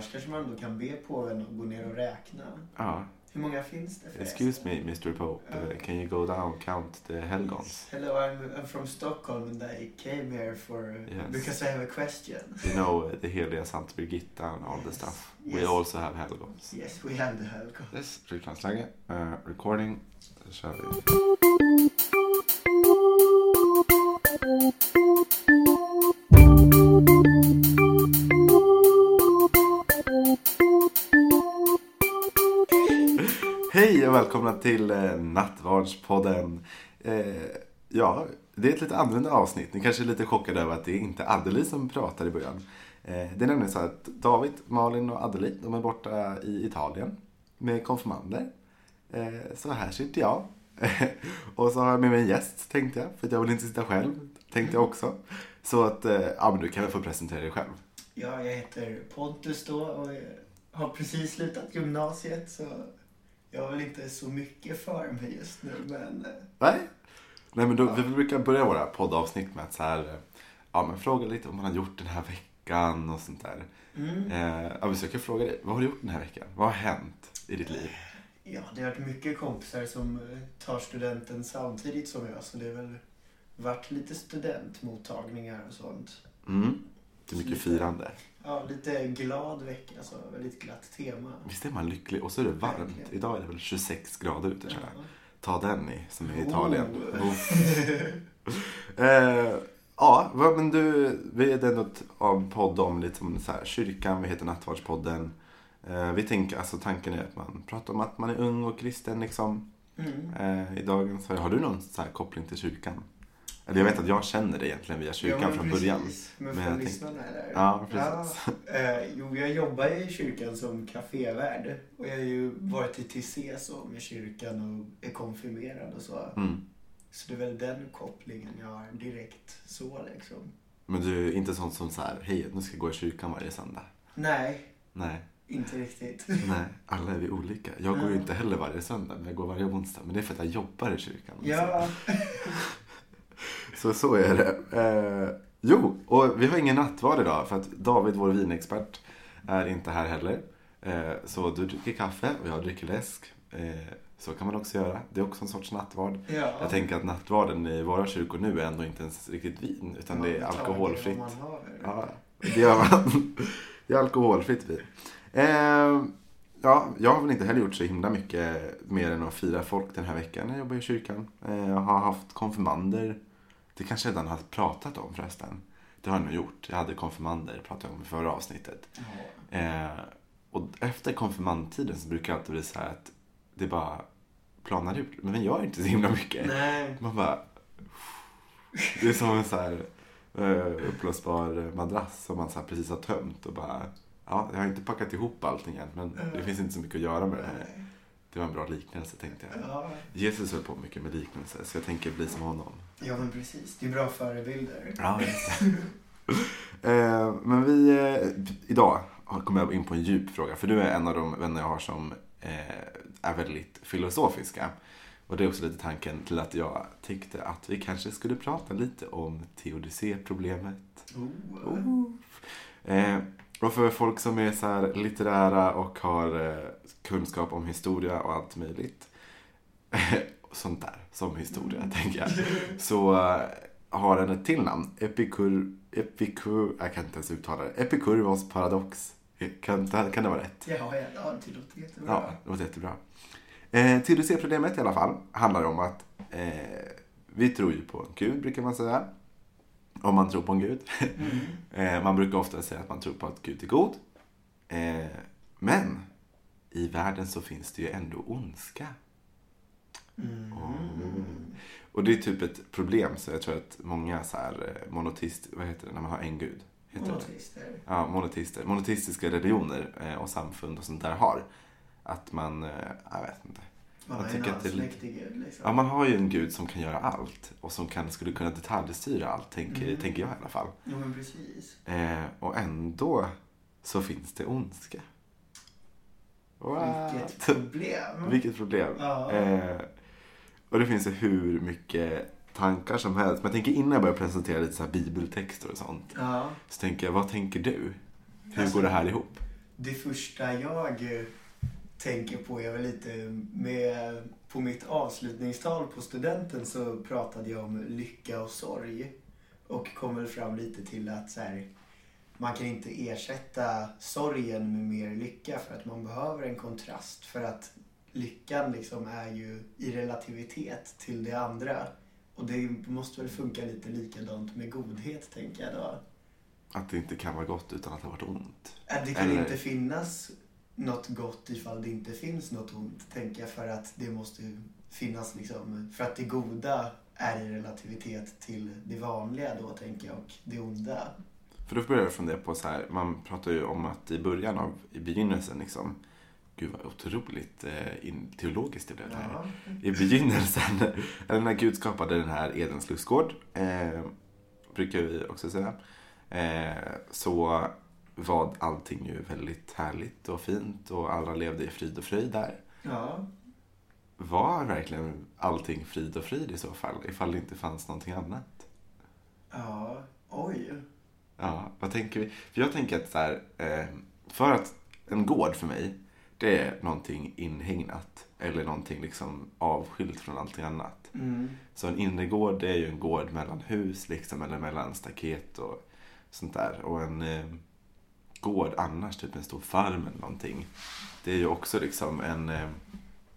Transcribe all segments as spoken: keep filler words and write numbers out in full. annars kanske man då kan be påven och gå ner och räkna. Ja. Hur många finns det för? Excuse me, mister Pope. Uh, can you go down, count the helgons? Hello, I'm, I'm from Stockholm and I came here for yes. because I have a question. You know, the heliga Sankt Birgitta and all yes. the stuff. Yes. We also have helgons. Yes, we have the helgons. Yes, flygplansläge. Uh, recording. Så kör vi. Hej och välkomna till eh, Nattvardspodden. Eh, ja, det är ett lite annorlunda avsnitt. Ni kanske är lite chockade över att det är inte Adeli som pratar i början. Eh, det är nämligen så att David, Marnie och Adeli, de är borta i Italien med konfirmander. Eh, så här sitter jag. Och så har jag med mig en gäst, tänkte jag. För att jag vill inte sitta själv, tänkte jag också. Så att, eh, ja men du kan väl få presentera dig själv. Ja, jag heter Pontus då och har precis slutat gymnasiet så... Jag har väl inte så mycket för mig just nu, men... Nej, Nej men då, ja. Vi brukar börja våra poddavsnitt med att så här, ja, men fråga lite vad man har gjort den här veckan och sånt där. Mm. Eh, ja, så jag kan fråga dig, vad har du gjort den här veckan? Vad har hänt i ditt liv? Ja, det har varit mycket kompisar som tar studenten samtidigt som jag, så det har väl varit lite studentmottagningar och sånt. Mm, det är mycket lite... firande. Ja, lite glad vecka, alltså väldigt glatt tema. Visst är man lycklig, och så är det varmt. Verkligen. Idag är det väl tjugosex grader ute, tror jag. Ta den ni, som är i Italien. Oh. eh, ja, men du, vi är ändå en podd om lite om så här, kyrkan, vi heter Nattvardspodden. Eh, vi tänker, alltså tanken är att man pratar om att man är ung och kristen liksom. Mm. Eh, I dagens, har du någon så här koppling till kyrkan? Jag vet att jag känner det egentligen via kyrkan ja, från precis. början. Men från lyssnarna tänkte... där. Ja, precis. Ja, eh, jo, jag jobbar i kyrkan som kafévärd. Och jag har ju varit i T C så med kyrkan och är konfirmerad och så. Mm. Så det är väl den kopplingen jag har direkt så liksom. Men du är inte sånt som så här, hej nu ska jag gå i kyrkan varje söndag. Nej. Nej. Inte riktigt. Nej, alla är vi olika. Jag går ju inte heller varje söndag, men jag går varje onsdag. Men det är för att jag jobbar i kyrkan. Ja. Så så är det. Eh, jo, och vi har ingen nattvard idag för att David, vår vinexpert, är inte här heller. Eh, så du dricker kaffe och jag dricker läsk. Eh, så kan man också göra. Det är också en sorts nattvard. Ja. Jag tänker att nattvarden i våra kyrkor nu är ändå inte ens riktigt vin, utan man det är alkoholfritt. Det, har, ja, det gör man. Det är alkoholfritt vin. Eh, ja, jag har väl inte heller gjort så himla mycket mer än att fira folk den här veckan när jag jobbar i kyrkan. Eh, jag har haft konfirmander. Det kanske redan har pratat om förresten. Det har jag nog gjort. Jag hade konfirmander, pratade om i förra avsnittet. Mm. Eh, och efter konfirmandtiden så brukar jag alltid bli så här att det bara planar ut. Men jag är inte så himla mycket. Nej. Man bara... Det är som en så här eh, upplösbar madrass som man så här precis har tömt. Och bara, ja, jag har inte packat ihop allting än. Men mm. det finns inte så mycket att göra med det här. Det var en bra liknelse, tänkte jag. Ja. Jesus höll på mycket med liknelse, så jag tänker bli som honom. Ja, men precis. Det är bra förebilder. Ja, eh, men vi... Eh, idag kommer jag in på en djup fråga. För du är en av de vänner jag har som eh, är väldigt filosofiska. Och det är också lite tanken till att jag tyckte att vi kanske skulle prata lite om Teodicé-problemet. Oh. Oh. Eh, och för folk som är så här litterära och har... Eh, kunskap om historia och allt möjligt. Sånt där, som historia, mm. tänker jag. Så uh, har den ett till namn. Epikur, Epikur, jag kan inte ens uttala det. Epikur vars paradox. Kan, kan det vara rätt? Ja, ja, det låter jättebra. Ja, det låter jättebra. Eh, Teodicé-problemet i alla fall handlar om att eh, vi tror ju på en gud, brukar man säga. Om man tror på en gud. Mm. eh, man brukar ofta säga att man tror på att gud är god. Eh, men... I världen så finns det ju ändå ondska. Mm. Oh. Och det är typ ett problem. Så jag tror att många så här monoteister, vad heter det när man har en gud? Heter monoteister. Det? Ja, monoteister. Monoteistiska religioner och samfund och sånt där har. Att man, jag vet inte. Man, man tycker att det är lite... gud liksom. Ja, man har ju en gud som kan göra allt. Och som kan, skulle kunna detaljstyra allt, tänker, mm. tänker jag i alla fall. Ja, men precis. Eh, och ändå så finns det ondska. What? Vilket problem. Vilket problem. Ja. Eh, och det finns ju hur mycket tankar som helst. Men jag tänker innan jag börjar presentera lite så här bibeltexter och sånt. Ja. Så tänker jag, vad tänker du? Hur alltså, går det här ihop? Det första jag tänker på är väl lite med, på mitt avslutningstal på studenten så pratade jag om lycka och sorg och kommer fram lite till att så här, man kan inte ersätta sorgen med mer lycka för att man behöver en kontrast för att lyckan liksom är ju i relativitet till det andra och det måste väl funka lite likadant med godhet tänker jag då. Att det inte kan vara gott utan att det har varit ont. Det kan Eller... inte finnas något gott ifall det inte finns något ont, tänker jag, för att det måste finnas liksom, för att det goda är i relativitet till det vanliga då, tänker jag, och det onda. För då börjar jag fundera på så här, man pratar ju om att i början av, i begynnelsen liksom, gud vad otroligt eh, in, teologiskt det blev det här. Ja. I begynnelsen, eller när Gud skapade den här Edens lustgård, eh, brukar vi också säga, eh, så var allting ju väldigt härligt och fint och alla levde i frid och fröjd där. Ja. Var verkligen allting frid och fröjd i så fall, ifall det inte fanns någonting annat? Ja, oj. Ja, vad tänker vi? För jag tänker att så här, för att en gård för mig, det är någonting inhägnat eller någonting liksom avskilt från allting annat. Mm. Så en innergård, det är ju en gård mellan hus liksom, eller mellan staket och sånt där. Och en gård annars, typ en stor farm eller någonting. Det är ju också liksom en,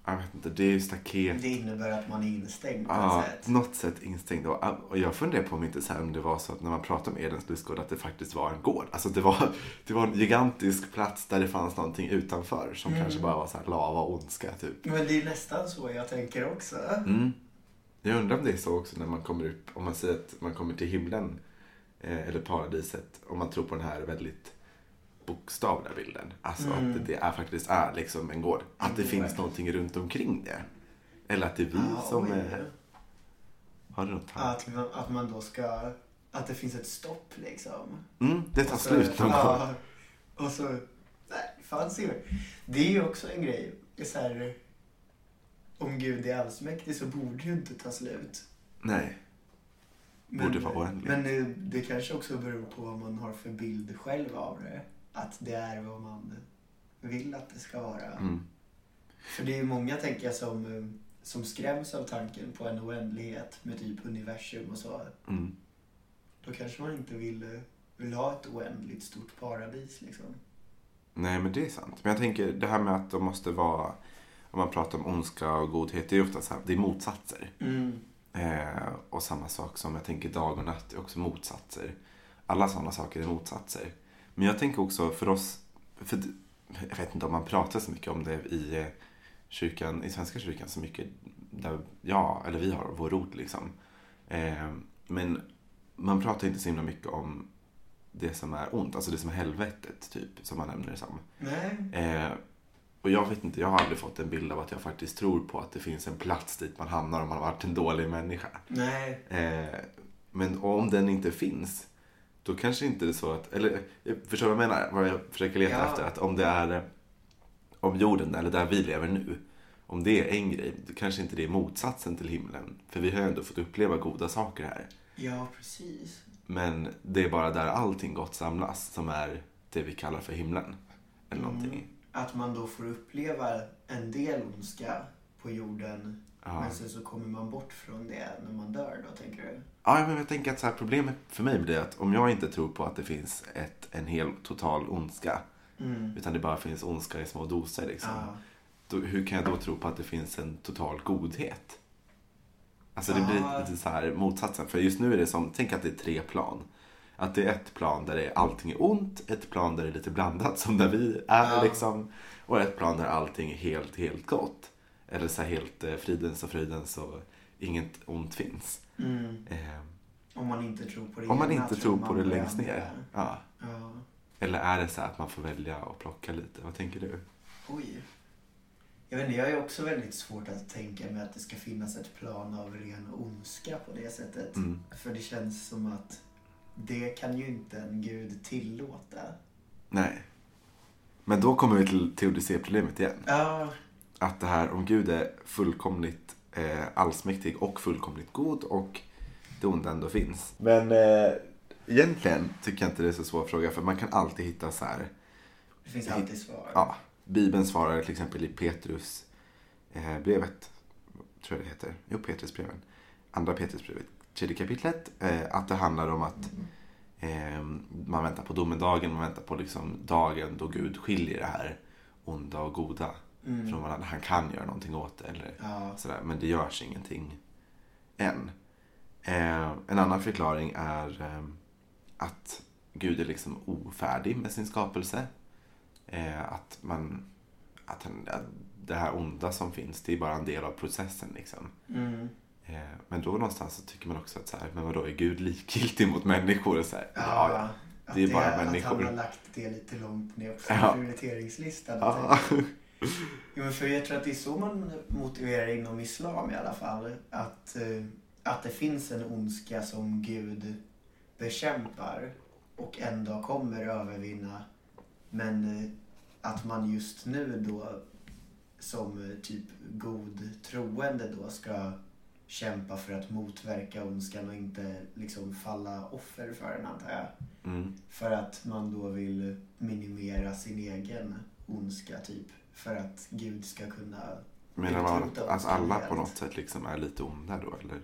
jag vet inte, det är ju staket. Det innebär att man är instängd på ja, något sätt. något sätt instängd. Och jag funderar på om inte så här, om det var så att när man pratade om Edens lustgård att det faktiskt var en gård. Alltså det var, det var en gigantisk plats där det fanns någonting utanför som mm. kanske bara var så här lava och ondska typ. Men det är nästan så jag tänker också. Mm. Jag undrar om det är så också när man kommer upp, om man säger att man kommer till himlen eh, eller paradiset, om man tror på den här väldigt bokstavliga bilden. Alltså mm. att det är, faktiskt är liksom en gård. Att det mm. finns någonting runt omkring det. Eller att det är vi ah, som oj. är... Har du något här? Att man, att man då ska... Att det finns ett stopp liksom. Mm, det tar så, slut någon ja, gång. Och så... Nej, fan ser jag. Det är ju också en grej. Det är så här, om Gud är allsmäktig så borde ju inte ta slut. Nej. Men, borde vara oändligt. Men det kanske också beror på vad man har för bild själv av det. Att det är vad man vill att det ska vara. Mm. För det är många, tänker jag, som, som skräms av tanken på en oändlighet med typ universum och så. Mm. Då kanske man inte vill, vill ha ett oändligt stort paradis liksom. Nej, men det är sant. Men jag tänker det här med att de måste vara, om man pratar om ondska och godhet, det är ofta så här, det är motsatser. Mm. Eh, och samma sak som jag tänker dag och natt är också motsatser. Alla sådana saker är motsatser. Men jag tänker också för oss, för jag vet inte om man pratar så mycket om det i kyrkan, i svenska kyrkan så mycket där, ja, eller vi har vår rot liksom. Eh, men man pratar inte så himla mycket om det som är ont, alltså det som är helvetet typ, som man nämner det som. Nej. Eh, och jag vet inte, jag har aldrig fått en bild av att jag faktiskt tror på att det finns en plats dit man hamnar om man har varit en dålig människa. Nej. Eh, men om den inte finns, då kanske inte det är så att, eller jag förstår vad jag menar, vad jag försöker leta ja. efter, att om det är, om jorden eller där vi lever nu, om det är en grej, då kanske inte det är motsatsen till himlen, för vi har ju ändå fått uppleva goda saker här. Ja, precis. Men det är bara där allting gott samlas som är det vi kallar för himlen eller mm. någonting. Att man då får uppleva en del ondska på jorden. Aha. Men sen så kommer man bort från det när man dör då, tänker du? Ja, men jag tänker att så här, problemet för mig blir att om jag inte tror på att det finns ett, en hel total ondska mm. utan det bara finns ondska i små doser liksom, då, hur kan jag då tro på att det finns en total godhet? Alltså det Aha. blir lite så här motsatsen, för just nu är det som, tänk att det är tre plan. Att det är ett plan där det är, allting är ont, ett plan där det är lite blandat som där vi är ja. liksom, och ett plan där allting är helt, helt gott. Eller så helt eh, fridens och fridens och inget ont finns. Mm. Eh, om man inte tror på det. Om man inte tror på det längst ner. Ja. Ja. Eller är det så att man får välja och plocka lite? Vad tänker du? Oj. Jag vet inte, jag är också väldigt svårt att tänka mig att det ska finnas ett plan av ren ondska på det sättet. Mm. För det känns som att det kan ju inte en gud tillåta. Nej. Men då kommer vi till teodicé-problemet igen. Ja. Att det här, om Gud är fullkomligt eh, allsmäktig och fullkomligt god och det onda ändå finns. Men eh, egentligen tycker jag inte det är så svår fråga, för man kan alltid hitta så här Det finns alltid svar. Ja, Bibeln svarar till exempel i Petrus eh, brevet, tror jag det heter. Jo, Petrus brevet. Andra Petrus brevet, tredje kapitlet. Eh, att det handlar om att eh, man väntar på domedagen, man väntar på liksom dagen då Gud skiljer det här onda och goda mm. från varandra. Han kan göra någonting åt det eller ja. sådär, men det görs ingenting än. Eh, en annan förklaring är eh, att Gud är liksom ofärdig med sin skapelse. Eh, att man att, han, att det här onda som finns, det är bara en del av processen liksom. Mm. Eh, men då någonstans så tycker man också att så här, men vadå, är Gud likgiltig mot människor? Och så här, ja, ja, det är det, bara människor. Att han har lagt det lite långt ner på ja. prioriteringslistan. Ja. Jo, men för jag tror att det är så man motiverar inom islam i alla fall. Att, att det finns en ondska som Gud bekämpar och en dag kommer övervinna. Men att man just nu då som typ god troende då ska kämpa för att motverka ondskan och inte liksom falla offer för den, antar jag. Mm. För att man då vill minimera sin egen ondska typ. För att Gud ska kunna... Menar man att, att alla på något sätt liksom är lite onda då? Eller,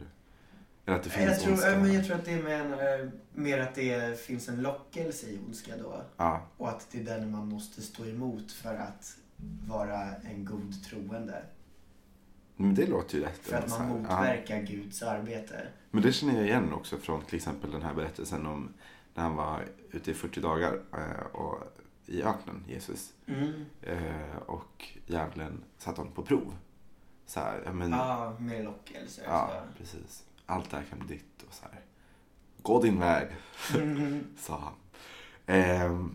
eller att det finns jag, tror, men jag tror att det är mer, mer att det finns en lockelse i ondska då. Ja. Och att det är den man måste stå emot för att vara en god troende. Men det låter ju rätt. För att man motverkar ja. Guds arbete. Men det känner jag igen också från till exempel den här berättelsen om när han var ute i fyrtio dagar och i öknen, Jesus. Mm. Eh, och djävulen satt honom på prov. Så här, jag men, ah, med lockelse. Ja, precis. Allt det här kan bli ditt och så här. Gå din väg, mm. sa han. Eh,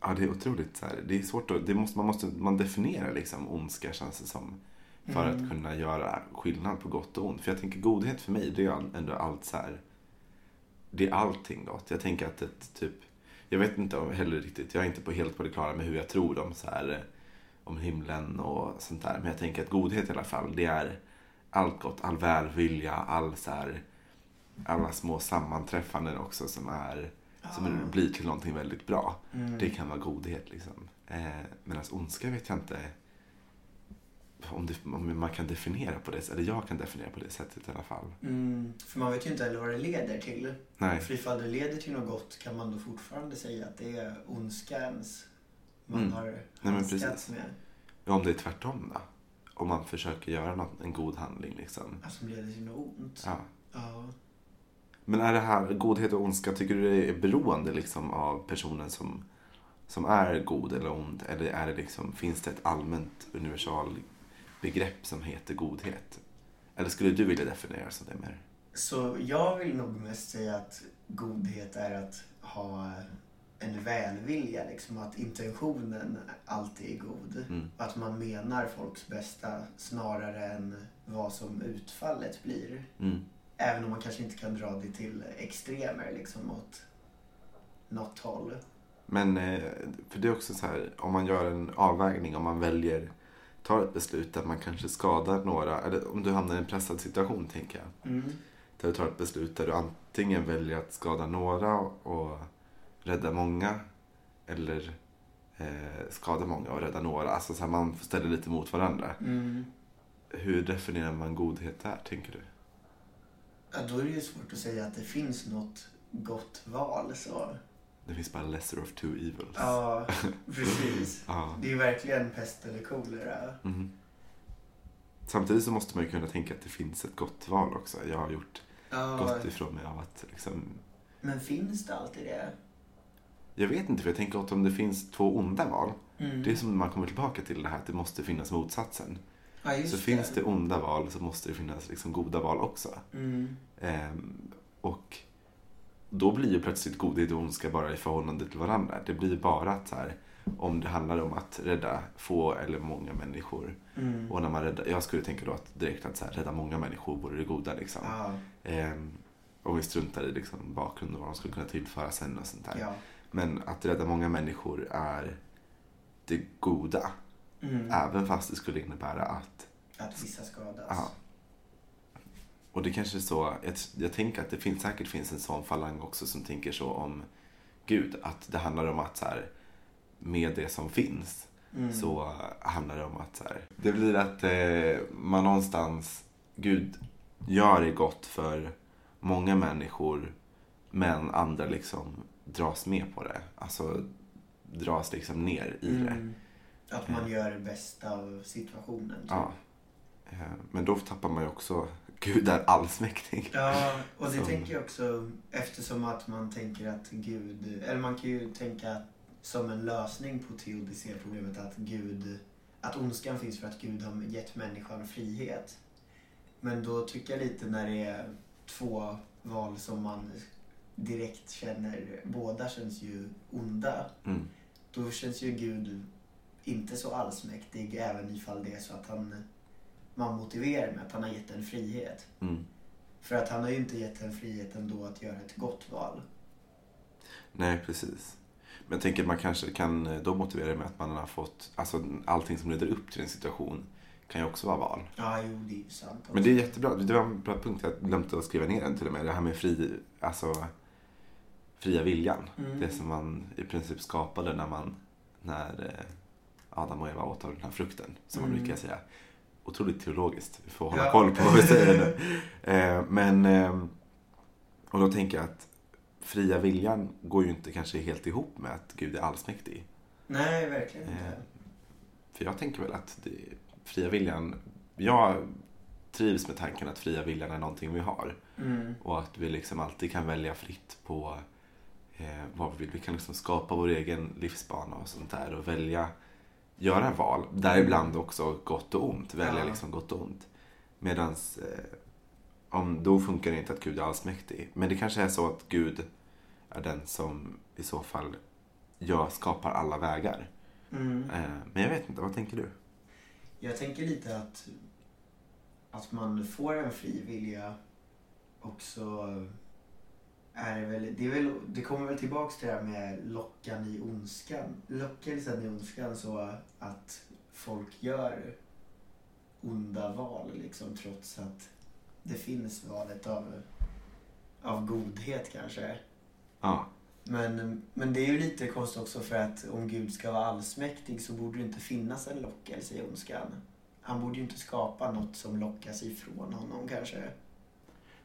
ja, det är otroligt så här. Det är svårt att, det måste, man måste man definiera liksom ondska känns det som. För mm. att kunna göra skillnad på gott och ont. För jag tänker godhet för mig, det är ändå allt så här. Det är allting gott. Jag tänker att ett typ... Jag vet inte om heller riktigt, jag är inte på helt på det klara med hur jag tror om, så här, om himlen och sånt där. Men jag tänker att godhet i alla fall, det är allt gott, all välvilja, all så här, alla små sammanträffanden också som, är, ah. som blir till någonting väldigt bra. Mm. Det kan vara godhet liksom. Eh, medan ondska vet jag inte om, det, om man kan definiera på det, eller jag kan definiera på det sättet i alla fall. Mm, för man vet ju inte heller vad det leder till. Nej. För ifall det leder till något gott kan man då fortfarande säga att det är ondskans man mm. har handskats med. Ja, om det är tvärtom då. Om man försöker göra något, en god handling liksom. Alltså som leder till något ont. Ja. ja. Men är det här godhet och ondska, tycker du det är beroende liksom av personen som, som är god eller ond? Eller är det liksom, finns det ett allmänt universal begrepp som heter godhet? Eller skulle du vilja definiera som det mer? Så jag vill nog mest säga att godhet är att ha en välvilja, liksom att intentionen alltid är god. Mm. Att man menar folks bästa snarare än vad som utfallet blir. Mm. Även om man kanske inte kan dra det till extremer liksom åt något håll. Men för det är också så här, om man gör en avvägning, om man väljer tar ett beslut att man kanske skadar några, eller om du hamnar i en pressad situation tänker jag, mm. där du tar ett beslut där du antingen väljer att skada några och rädda många eller eh, skada många och rädda några, alltså så här, man ställer lite mot varandra. Mm. Hur definierar man godhet där tänker du? Ja, då är det ju svårt att säga att det finns något gott val så. Det finns bara lesser of two evils. Ja, precis. ja. Det är verkligen pest eller kolera. Mm. Samtidigt så måste man ju kunna tänka att det finns ett gott val också. Jag har gjort ja. gott ifrån mig av att liksom... Men finns det alltid det? Jag vet inte, för jag tänker att om det finns två onda val. Mm. Det är som man kommer tillbaka till det här att det måste finnas motsatsen. Ja, så det. Finns det onda val så måste det finnas liksom goda val också. Mm. Ehm, och... Då blir ju plötsligt godhet och ondska bara i förhållande till varandra. Det blir bara att så här, om det handlar om att rädda få eller många människor. Mm. Och när man räddar, jag skulle tänka då att direkt att så här, rädda många människor vore det goda liksom. Ja. Ehm, och vi struntar i liksom bakgrunden och vad de skulle kunna tillföra sen och sånt där. Ja. Men att rädda många människor är det goda. Mm. Även fast det skulle innebära att... Att vissa skadas. Ja. Och det kanske är så, jag, jag tänker att det finns, säkert finns en sån falang också som tänker så om Gud. Att det handlar om att så här, med det som finns, mm. så handlar det om att så här, det blir att eh, man någonstans, Gud gör det gott för många människor, men andra liksom dras med på det, alltså dras liksom ner i mm. det. Att man gör det bästa av situationen. Typ. Ja. Men då tappar man ju också, Gud är allsmäktig. Ja, och det som... tänker jag också, eftersom att man tänker att Gud, eller man kan ju tänka som en lösning på teodicé-problemet att Gud, att ondskan finns för att Gud har gett människan frihet. Men då tycker jag lite när det är två val som man direkt känner, båda känns ju onda. Mm. Då känns ju Gud inte så allsmäktig, även ifall det är så att han, man motiverar med att han har gett en frihet. Mm. För att han har ju inte gett en frihet ändå att göra ett gott val. Nej, precis. Men jag tänker man kanske kan då motivera med att man har fått, alltså allting som leder upp till en situation kan ju också vara val. Ja, jo, det är ju sant. Också. Men det är jättebra, det var en bra punkt, jag glömde att skriva ner den till och med. Det här med fri, alltså fria viljan. Mm. Det som man i princip skapade när man, när Adam och Eva åt den här frukten, som man brukar säga. Otroligt teologiskt, vi får hålla ja. koll på vad vi säger nu. Eh, men, eh, och då tänker jag att fria viljan går ju inte kanske helt ihop med att Gud är allsmäktig. Nej, verkligen inte. Eh, för jag tänker väl att det, fria viljan, jag trivs med tanken att fria viljan är någonting vi har. Mm. Och att vi liksom alltid kan välja fritt på eh, vad vi vill. Vi kan liksom skapa vår egen livsbana och sånt där och välja, göra val, där ibland också gott och ont, välja ja. liksom gott och ont. Medans eh, om, då funkar det inte att Gud är allsmäktig. Men det kanske är så att Gud är den som i så fall gör, skapar alla vägar. Mm. Eh, men jag vet inte, vad tänker du? Jag tänker lite att att man får en fri vilja också är väl, det, är väl, det kommer väl tillbaka till det här med lockan i ondskan. Lockelsen i ondskan så att folk gör onda val liksom, trots att det finns valet av, av godhet kanske. Ja. Men, men det är ju lite konstigt också för att om Gud ska vara allsmäktig så borde det inte finnas en lockelse i ondskan. Han borde ju inte skapa något som lockas ifrån honom kanske.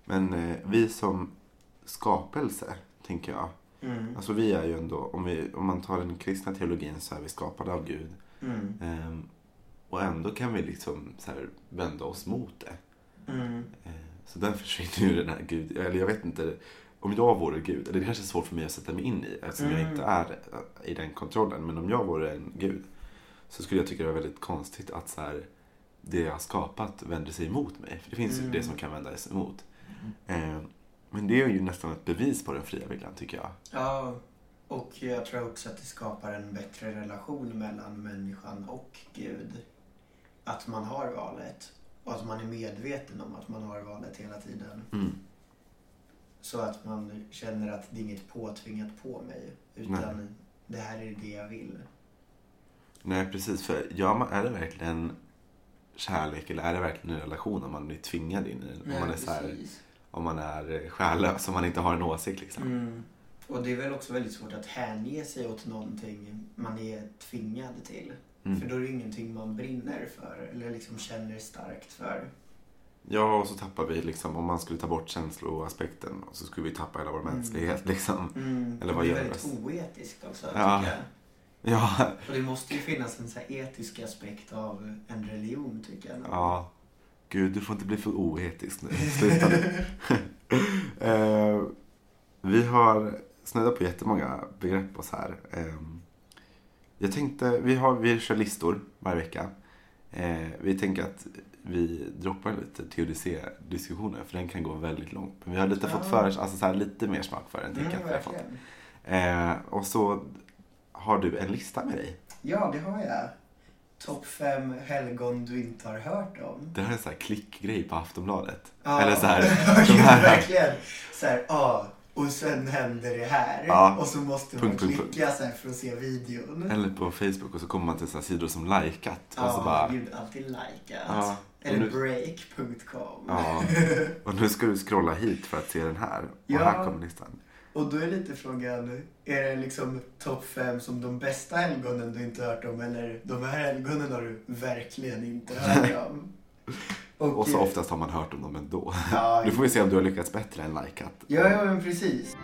Men eh, vi som skapelse, tänker jag. Mm. Alltså vi är ju ändå, om, vi, om man tar den kristna teologin så är vi skapade av Gud. Mm. Ehm, och ändå kan vi liksom så här vända oss mot det. Mm. Ehm, så där försvinner ju den här Gud, eller jag vet inte, om jag vore Gud, eller det kanske är svårt för mig att sätta mig in i eftersom mm. jag inte är i den kontrollen, men om jag vore en Gud så skulle jag tycka det var väldigt konstigt att så här, det jag har skapat vänder sig emot mig. För det finns ju mm. det som kan vända sig emot. Mm. Ehm, Men det är ju nästan ett bevis på den fria viljan, tycker jag. Ja, och jag tror också att det skapar en bättre relation mellan människan och Gud. Att man har valet. Och att man är medveten om att man har valet hela tiden. Mm. Så att man känner att det är inget påtvingat på mig. Utan Nej. det här är det jag vill. Nej, precis. För ja, är det verkligen kärlek eller är det verkligen en relation om man blir tvingad in i den? Om man är så här... Om man är själlös, om man inte har en åsikt liksom. Mm. Och det är väl också väldigt svårt att hänge sig åt någonting man är tvingad till. Mm. För då är det ingenting man brinner för eller liksom känner starkt för. Ja, och så tappar vi liksom, om man skulle ta bort känsloaspekten så skulle vi tappa hela vår mm. mänsklighet liksom. Mm. Eller vad det är väldigt oss? oetiskt också, ja. tycker jag. Ja. Och det måste ju finnas en så här etisk aspekt av en religion, tycker jag. Ja. Gud, du får inte bli för oetisk nu. Sluta nu. eh, vi har snödat på jättemånga begrepp oss här. Eh, jag tänkte, vi, har, vi kör listor varje vecka. Eh, vi tänker att vi droppar lite teodicé-diskussioner, för den kan gå väldigt långt. Men vi har lite ja. fått för, alltså så här, lite mer smak för den. Mm, jag jag fått. Eh, och så har du en lista med dig. Ja, det har jag. Topp fem helgon du inte har hört om. Det här är en sån här klickgrej på Aftonbladet. Ah. Eller så här. De här verkligen. Så här, ja. Ah, och sen händer det här. Ah. Och så måste man punkt, klicka punkt, punkt. Så här för att se videon. Eller på Facebook och så kommer man till så här sidor som likat. Ja, ah, bara... Gud, alltid likat. Ah. Eller nu... break punkt com. Ja, ah. Och nu ska du scrolla hit för att se den här. Och ja. här kommer listan. Och då är lite frågan, är det liksom topp fem som de bästa helgonen du inte hört om, eller de här helgonen har du verkligen inte hört om? Och, och så oftast har man hört om dem ändå. Ja, nu får vi se om du har lyckats bättre än likat. Ja, ja men precis.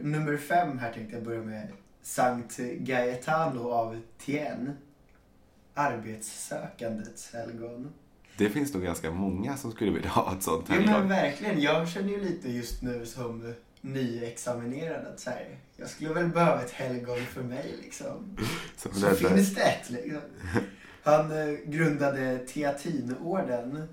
Nummer fem här tänkte jag börja med. Sankt Gaetano av Tien. Arbetssökandets helgon. Det finns nog ganska många som skulle vilja ha ett sånt helgon. Ja men verkligen, jag känner ju lite just nu som nyexaminerad att så här, jag skulle väl behöva ett helgon för mig liksom. Så, så finns det ett liksom. Han eh, grundade Teatinorden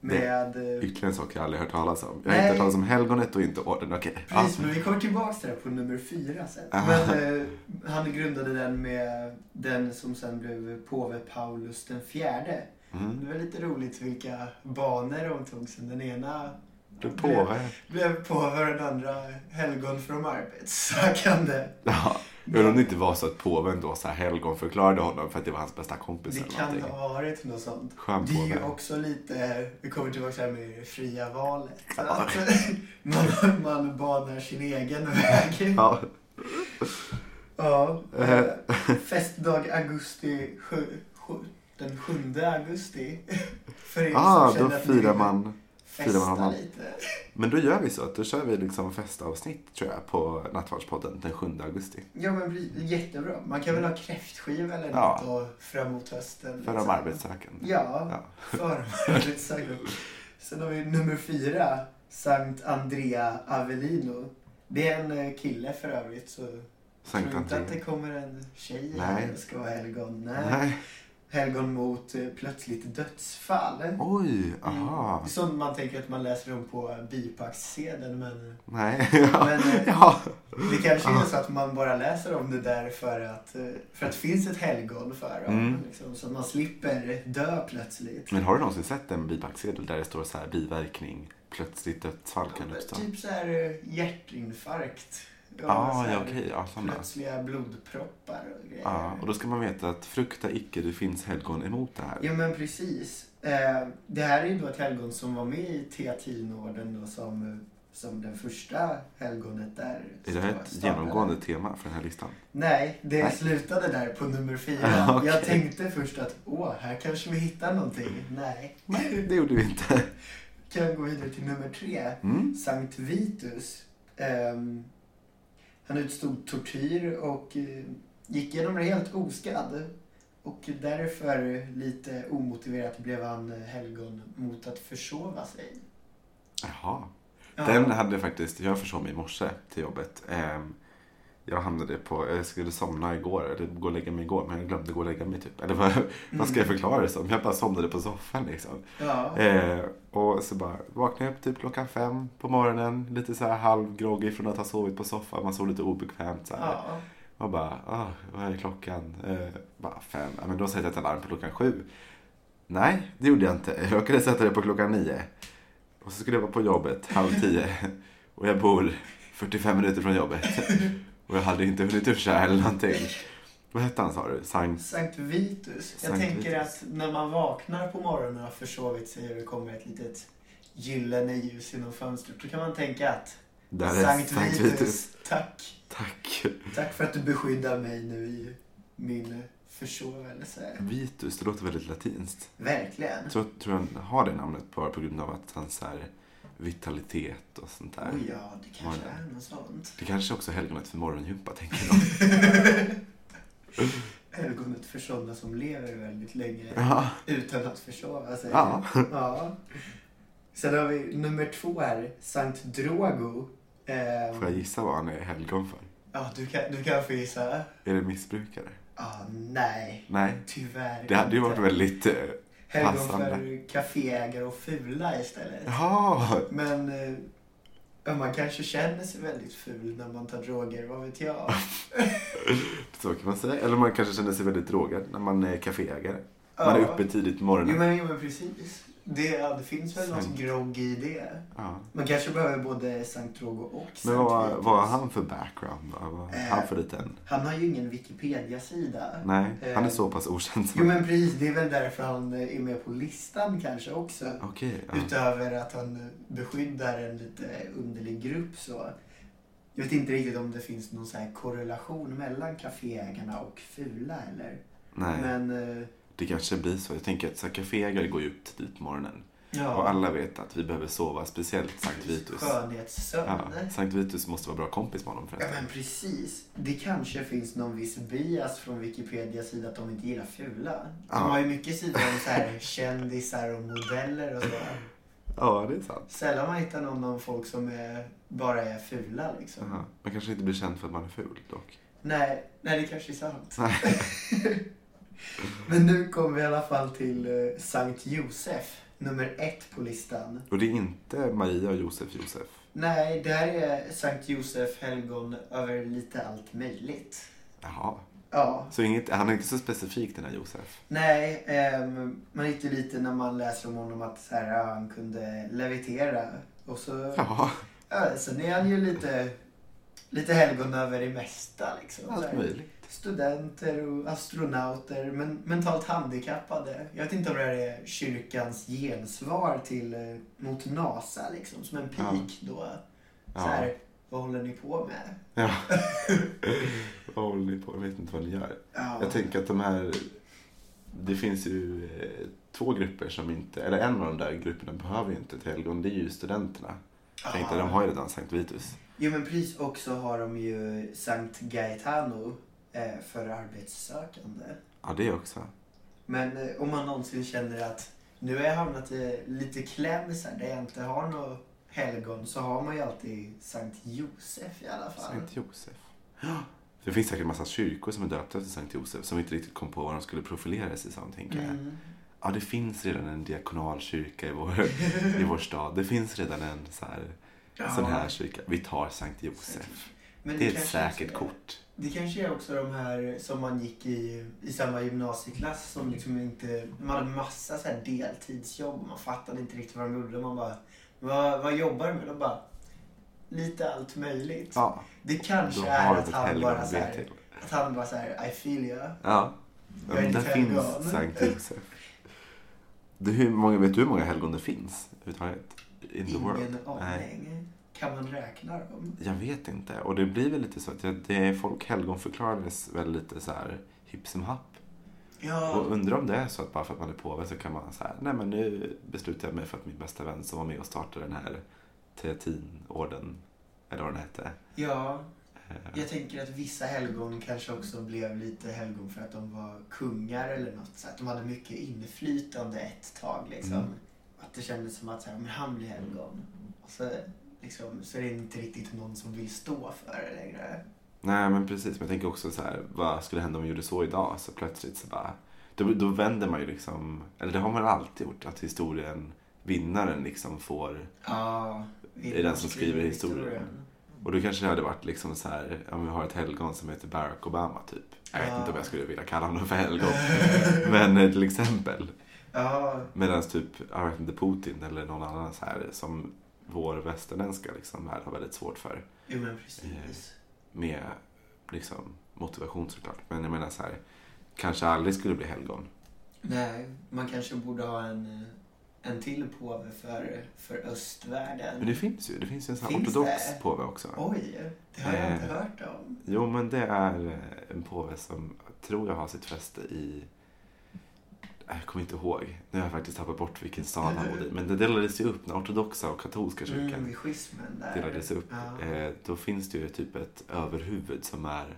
med... Det, ytterligare en sak jag aldrig hört talas om. Jag har nej. inte hört talas om helgonet och inte orden, okej. Okay. Precis, ah. men vi kommer tillbaka till det på nummer fyra sen. Ah. Men eh, han grundade den med den som sen blev påve Paulus den fjärde. Mm. Det var lite roligt vilka banor de tog sen. Den ena blev påve. Blev påve den andra helgon för de arbetssökande. Ja, men om det inte var så att påven då så här helgon förklarade honom för att det var hans bästa kompis. Det kan någonting. ha varit något sånt. Skämt det är ju också lite, vi kommer tillbaka med det fria valet. Ja. Att man, man banar sin egen väg. Ja. Ja. Festdag augusti sjunde. Den sjunde augusti. För er ah, som känner att ni firar man, festa firar man lite. Men då gör vi så att då kör vi liksom festavsnitt tror jag på Nattvardspodden den sjunde augusti. Ja men jättebra. Man kan väl ha kräftskiva eller ja. något då framåt hösten. För de arbetssökande. Ja, ja. För de arbetssökande. Sen har vi nummer fyra. Sankt Andrea Avellino. Det är en kille för övrigt så Sankt tror inte André. Att det kommer en tjej här och ska vara helgon. Nej. Nej. Helgon mot plötsligt dödsfall. Oj, aha. Mm. Som man tänker att man läser om på bipacksedeln, men... Nej, ja. Men ja. Det kanske aha. är så att man bara läser om det där för att för att finns ett helgon för dem. Mm. Liksom, så att man slipper dö plötsligt. Men har du någonsin sett en bipacksedel där det står så här biverkning, plötsligt dödsfall kan ja, uppstå? Typ så här hjärtinfarkt. Ah, ja, okej. Ja, plötsliga blodproppar och grejer. Ja, och då ska man veta att frukta icke, det finns helgon emot det här. Ja, men precis. Eh, det här är ju då ett helgon som var med i Teatinorden och som, som den första helgonet där. Är det här ett genomgående tema för den här listan? Nej, det Nej. slutade där på nummer fyra. Okay. Jag tänkte först att, åh, här kanske vi hittar någonting. Nej. Nej, det gjorde vi inte. Kan gå vidare till nummer tre. Mm. Sankt Vitus. Ehm... Han utstod tortyr och gick igenom det helt oskadd. Och därför lite omotiverat blev han helgon mot att försova sig. Jaha. Ja. Den hade faktiskt, jag försov mig i morse till jobbet. Jag hamnade på, jag skulle somna igår, eller gå och lägga mig igår, men jag glömde gå och lägga mig typ. Eller vad, mm. vad ska jag förklara det som? Jag bara somnade på soffan liksom. Ja. Eh, och så bara vaknade jag upp typ klockan fem på morgonen, lite så här halvgrogig från att ha sovit på soffan, man sov lite obekvämt så här. Ja. Och bara, ah, vad är klockan? Eh, bara fem, ja, men då sätter jag ett alarm på klockan sju. Nej, det gjorde jag inte. Jag kunde sätta det på klockan nio. Och så skulle jag vara på jobbet halv tio. Och jag bor fyrtiofem minuter från jobbet. Och jag hade inte hunnit duscha eller någonting. Vad hette han sa du? Sankt... Sankt Vitus. Jag Sankt tänker Vitus. Att när man vaknar på morgonen och försovit sig och det kommer ett litet gyllene ljus inom fönstret. Då kan man tänka att Sankt, Sankt Vitus, Vitus. Tack. tack. Tack för att du beskyddar mig nu i min försovelse. Vitus, det låter väldigt latinskt. Verkligen. Så tror han har det namnet bara på grund av att han så här... vitalitet och sånt där. Oh ja, det kanske morgon. Är något sånt. Det kanske också är helgonet för morgonjumpa, tänker jag. Helgonet för sådana som lever väldigt länge ja. utan att försova sig. Ja. ja. Sen har vi nummer två här, Sankt Drogo. Eh... Får jag gissa vad han är helgon för? Ja, du kan, du kan få gissa. Är det missbrukare? Ja, ah, nej. Nej. Tyvärr. Det hade ju varit väldigt... Eh... helgon för kaféägare och fula istället. Ja. Men eh, man kanske känner sig väldigt ful när man tar droger, vad vet jag. Så kan man säga. Eller man kanske känner sig väldigt drogad när man är kaféägare. Ja. Man är uppe tidigt på morgonen. Jo men, jo men precis. Det, ja, det finns väl Sankt... någon grogg i det. Ja. Man kanske behöver både Sankt Drogo och Sankt Vitus. Men vad, vad har han för background? Vad har eh, han för liten? Han har ju ingen Wikipedia-sida. Nej, eh, han är så pass okänd. Jo, men precis. Det är väl därför han är med på listan kanske också. Okay, ja. Utöver att han beskyddar en lite underlig grupp så... Jag vet inte riktigt om det finns någon så här korrelation mellan kaféägarna och fula eller... Nej. Men... Eh, det kanske blir så. Jag tänker att kaféägare går ut dit på morgonen. Ja. Och alla vet att vi behöver sova. Speciellt Sankt Vitus. Skönhetssömn. Ja, Sankt Vitus måste vara bra kompis med honom förresten. Ja, men precis. Det kanske finns någon viss bias från Wikipedia sida att de inte gillar fula. De ja. har ju mycket sidor om så här kändisar och modeller och så. Ja, det är sant. Sällan man hittar någon av folk som är, bara är fula liksom. Ja. Man kanske inte blir känd för att man är ful dock. Nej, nej det kanske är sant. Nej. Men nu kommer vi i alla fall till Sankt Josef, nummer ett på listan. Och det är inte Maria och Josef Josef? Nej, det här är Sankt Josef helgon över lite allt möjligt. Jaha. Ja. Så inget, han är inte så specifik den här Josef? Nej, eh, man hittar lite när man läser om honom att så här, han kunde levitera. Och så, ja, sen är han ju lite, lite helgon över det mesta liksom. Allt möjligt. Studenter och astronauter, men mentalt handikappade. Jag vet inte om det här är kyrkans gensvar till, mot NASA liksom, som en pik ja. då. Ja. Så här, vad håller ni på med? Ja. Vad håller ni på? Jag vet inte vad ni gör. Ja. Jag tänker att de här, det finns ju två grupper som inte, eller en av de där grupperna behöver ju inte till helgon, det är ju studenterna. Jag tänkte, ja. de har ju redan Sankt Vitus. Jo men precis, också har de ju Sankt Gaetano för arbetssökande. Ja, det också. Men om man någonsin känner att nu är jag hamnat i lite kläm så här, där jag inte har något helgon, så har man ju alltid Sankt Josef i alla fall. Sankt Josef. Det finns säkert en massa kyrkor som är döpta efter Sankt Josef som inte riktigt kom på vad de skulle profilera sig som, tänker jag. Mm. Ja, det finns redan en diakonalkyrka i vår, i vår stad. Det finns redan en så här, ja. sån här kyrka. Vi tar Sankt Josef. Men det, det är ett säkert är, kort. Det kanske är också de här som man gick i i samma gymnasieklass som liksom inte, man hade massa så här deltidsjobb, man fattade inte riktigt vad de gjorde, man bara vad, vad jobbar de med? De bara lite allt möjligt. Ja, det kanske är att han bara så här, att han bara så här, I feel you. Ja. Men det finns Sankt Josef. Du, hur många, vet du hur många helgon det finns överhuvudtaget in the world? Ingen aning. Nej. Kan man räkna dem? Jag vet inte. Och det blir väl lite så att det, folk helgon förklarades väl lite så här hipp som happ. Ja. Och undrar om det är så att bara för att man är påve så kan man så här, nej men nu beslutar jag mig för att min bästa vän som var med och startade den här Teatinorden, eller vad den hette. Ja. Jag tänker att vissa helgon kanske också blev lite helgon för att de var kungar eller något. Så att de hade mycket inflytande ett tag liksom. Mm. Att det kändes som att så här, men han blir helgon. Och så... liksom, så är det inte riktigt någon som vill stå för det längre. Nej, men precis. Men jag tänker också så här, vad skulle hända om vi gjorde så idag? Så plötsligt så bara... Då, då vänder man ju liksom... Eller det har man alltid gjort, att historien... Vinnaren liksom får... Ja, är den som skriver historien. historien. Och då kanske det hade varit liksom så här... Om vi har ett helgon som heter Barack Obama, typ. Jag vet ja. inte om jag skulle vilja kalla honom för helgon. Men till exempel. Ja. Medan typ, jag vet inte, Putin eller någon annan så här som... vår västerländska liksom här har väldigt svårt för. Jo, men precis. Eh, med liksom motivation såklart. Men jag menar så här, kanske aldrig skulle bli helgon. Nej, man kanske borde ha en en till påve för för östvärlden. Men det finns ju, det finns ju en sån här ortodox påve också. Oj, det har jag eh, inte hört om. Jo, men det är en påve som tror jag har sitt fäste i, jag kommer inte ihåg. Nu har jag faktiskt tappat bort vilken stad han bodde i. Men det delades ju upp när ortodoxa och katolska kyrkan mm, där. delades upp. Ja. Eh, då finns det ju typ ett överhuvud som är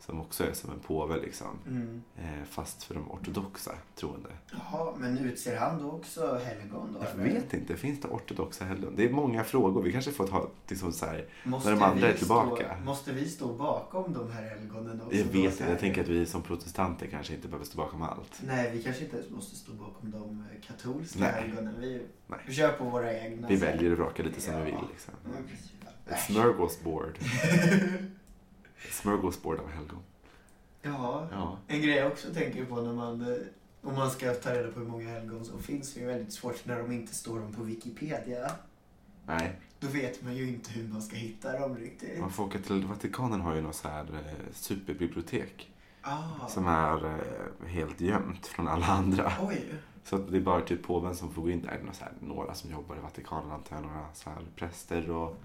som också är som en påve liksom. Mm. Eh, fast för de ortodoxa troende. Jaha, men utser han då också helgon då? Jag eller? vet inte. Finns det ortodoxa helgon? Det är många frågor. Vi kanske får ta liksom så här, måste när de andra är tillbaka. Stå, måste vi stå bakom de här helgonen också? Jag vet inte. Jag tänker att vi som protestanter kanske inte behöver stå bakom allt. Nej, vi kanske inte måste stå bakom de katolska Nej. helgonen. Vi Nej. kör på våra egna. Vi väljer och vrakar lite ja. som vi vill liksom. Ett smörgåsbord. Smörgåsbord av helgon. Ja, ja, en grej jag också tänker på när man om man ska ta reda på hur många helgon som finns, det är ju väldigt svårt när de inte står dem på Wikipedia. Nej. Då vet man ju inte hur man ska hitta dem riktigt. Man får åka till Vatikanen, har ju någon så här eh, superbibliotek. Ah. Som är eh, helt gömt från alla andra. Oj. Så det är bara typ påven som får gå in där. Det är så här, några som jobbar i Vatikanen, antar jag, några så här präster och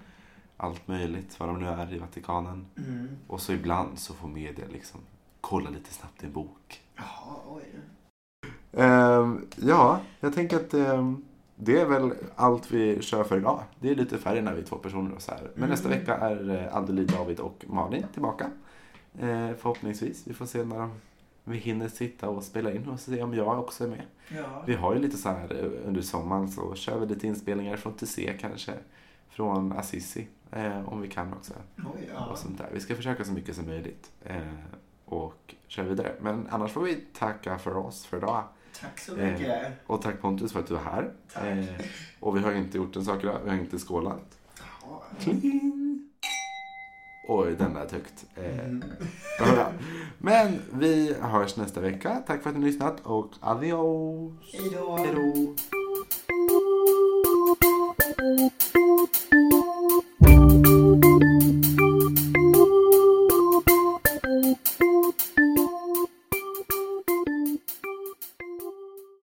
allt möjligt vad de nu är i Vatikanen. Mm. Och så ibland så får media liksom kolla lite snabbt i en bok. Jaha, oj. Um, ja, jag tänker att um, det är väl allt vi kör för idag. Det är lite färre när vi är två personer och så här. Men mm. nästa vecka är Adeli, David och Marnie tillbaka. Eh, förhoppningsvis. Vi får se när de, vi hinner sitta och spela in och se om jag också är med. Ja. Vi har ju lite så här under sommaren, så kör vi lite inspelningar från Teodicé kanske. Från Assisi eh, om vi kan också. Oh, ja. Och sånt där. Vi ska försöka så mycket som möjligt. Eh, och kör vidare. Men annars får vi tacka för oss för idag. Tack så mycket. Eh, och tack Pontus för att du är här. Tack. Eh, och vi har inte gjort en sak idag. Vi har inte skålat. Oh. Kling! Oj, den där högt. Eh, mm. Men vi hörs nästa vecka. Tack för att ni lyssnat och adios! Hej då! Hej då!